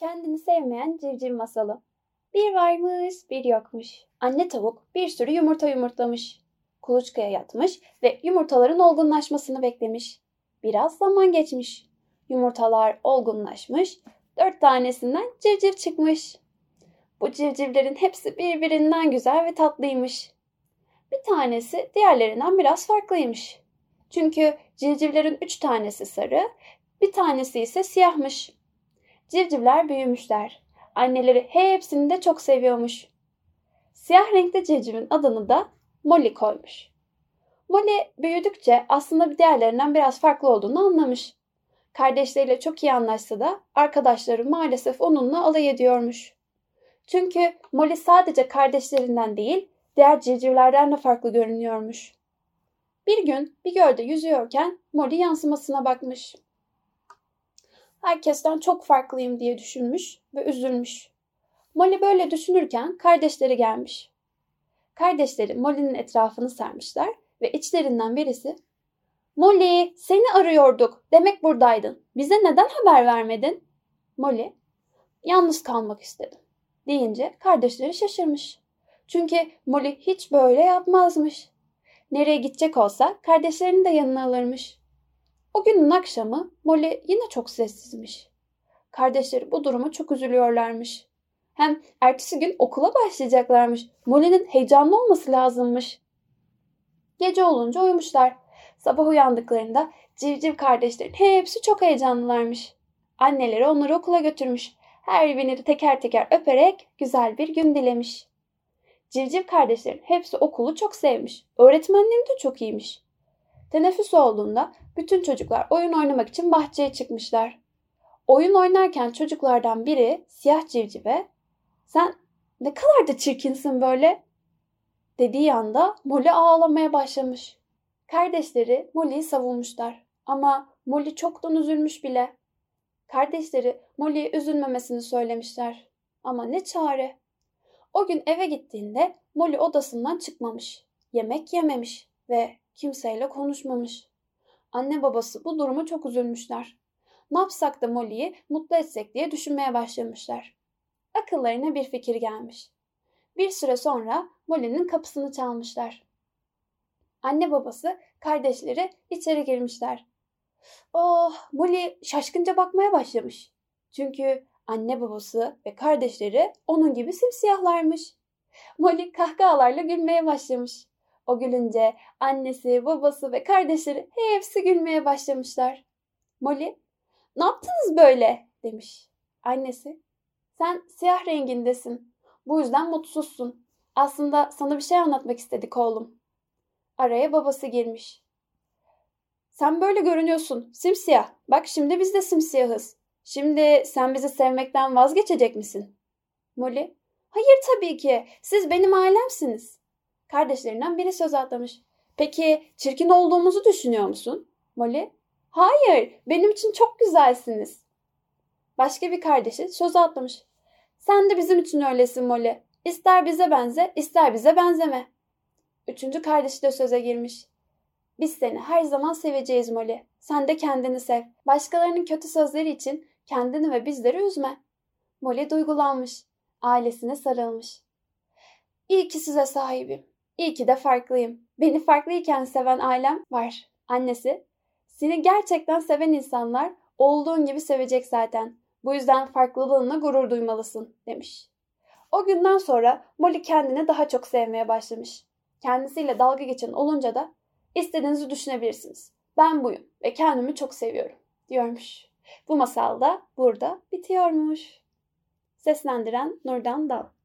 Kendini sevmeyen civciv masalı. Bir varmış, bir yokmuş. Anne tavuk bir sürü yumurta yumurtlamış. Kuluçkaya yatmış ve yumurtaların olgunlaşmasını beklemiş. Biraz zaman geçmiş. Yumurtalar olgunlaşmış. 4 tanesinden civciv çıkmış. Bu civcivlerin hepsi birbirinden güzel ve tatlıymış. Bir tanesi diğerlerinden biraz farklıymış. Çünkü civcivlerin 3 tanesi sarı, bir tanesi ise siyahmış. Civcivler büyümüşler. Anneleri hepsini de çok seviyormuş. Siyah renkli civcivin adını da Molly koymuş. Molly büyüdükçe aslında diğerlerinden biraz farklı olduğunu anlamış. Kardeşleriyle çok iyi anlaşsa da arkadaşları maalesef onunla alay ediyormuş. Çünkü Molly sadece kardeşlerinden değil, diğer civcivlerden de farklı görünüyormuş. Bir gün bir gölde yüzüyorken Molly yansımasına bakmış. Herkesten çok farklıyım diye düşünmüş ve üzülmüş. Molly böyle düşünürken kardeşleri gelmiş. Kardeşleri Molly'nin etrafını sarmışlar ve içlerinden birisi "Molly, seni arıyorduk. Demek buradaydın. Bize neden haber vermedin?" Molly, "Yalnız kalmak istedim." deyince kardeşleri şaşırmış. Çünkü Molly hiç böyle yapmazmış. Nereye gidecek olsa kardeşlerini de yanına alırmış. O günün akşamı Molly yine çok sessizmiş. Kardeşleri bu duruma çok üzülüyorlarmış. Hem ertesi gün okula başlayacaklarmış. Molly'nin heyecanlı olması lazımmış. Gece olunca uyumuşlar. Sabah uyandıklarında civciv kardeşlerin hepsi çok heyecanlılarmış. Anneleri onları okula götürmüş. Her birini teker teker öperek güzel bir gün dilemiş. Civciv kardeşlerin hepsi okulu çok sevmiş. Öğretmenleri de çok iyiymiş. Teneffüs olduğunda bütün çocuklar oyun oynamak için bahçeye çıkmışlar. Oyun oynarken çocuklardan biri siyah civcive "Sen ne kadar da çirkinsin böyle" dediği anda Molly ağlamaya başlamış. Kardeşleri Molly'yi savunmuşlar ama Molly çoktan üzülmüş bile. Kardeşleri Molly'ye üzülmemesini söylemişler ama ne çare. O gün eve gittiğinde Molly odasından çıkmamış, yemek yememiş ve kimseyle konuşmamış. Anne babası bu duruma çok üzülmüşler. Ne yapsak da Molly'yi mutlu etsek diye düşünmeye başlamışlar. Akıllarına bir fikir gelmiş. Bir süre sonra Molly'nin kapısını çalmışlar. Anne babası kardeşleri içeri girmişler. Oh, Molly şaşkınca bakmaya başlamış. Çünkü anne babası ve kardeşleri onun gibi simsiyahlarmış. Molly kahkahalarla gülmeye başlamış. O gülünce annesi, babası ve kardeşleri hepsi gülmeye başlamışlar. Molly, "Ne yaptınız böyle?" demiş. Annesi, "Sen siyah rengindesin. Bu yüzden mutsuzsun. Aslında sana bir şey anlatmak istedik oğlum." Araya babası girmiş. "Sen böyle görünüyorsun, simsiyah. Bak şimdi biz de simsiyahız. Şimdi sen bizi sevmekten vazgeçecek misin?" Molly, "Hayır tabii ki. Siz benim ailemsiniz." Kardeşlerinden biri söz atlamış. "Peki çirkin olduğumuzu düşünüyor musun?" Molly, "Hayır, benim için çok güzelsiniz." Başka bir kardeşi söz atlamış. "Sen de bizim için öylesin Molly. İster bize benze, ister bize benzeme." Üçüncü kardeşi de söze girmiş. "Biz seni her zaman seveceğiz Molly. Sen de kendini sev. Başkalarının kötü sözleri için kendini ve bizleri üzme." Molly duygulanmış. Ailesine sarılmış. "İyi ki size sahibim. İyi ki de farklıyım. Beni farklıyken seven ailem var." Annesi, "Seni gerçekten seven insanlar olduğun gibi sevecek zaten. Bu yüzden farklılığına gurur duymalısın." demiş. O günden sonra Molly kendini daha çok sevmeye başlamış. Kendisiyle dalga geçen olunca da "İstediğinizi düşünebilirsiniz. Ben buyum ve kendimi çok seviyorum." diyormuş. Bu masal da burada bitiyormuş. Seslendiren Nurdan Dal.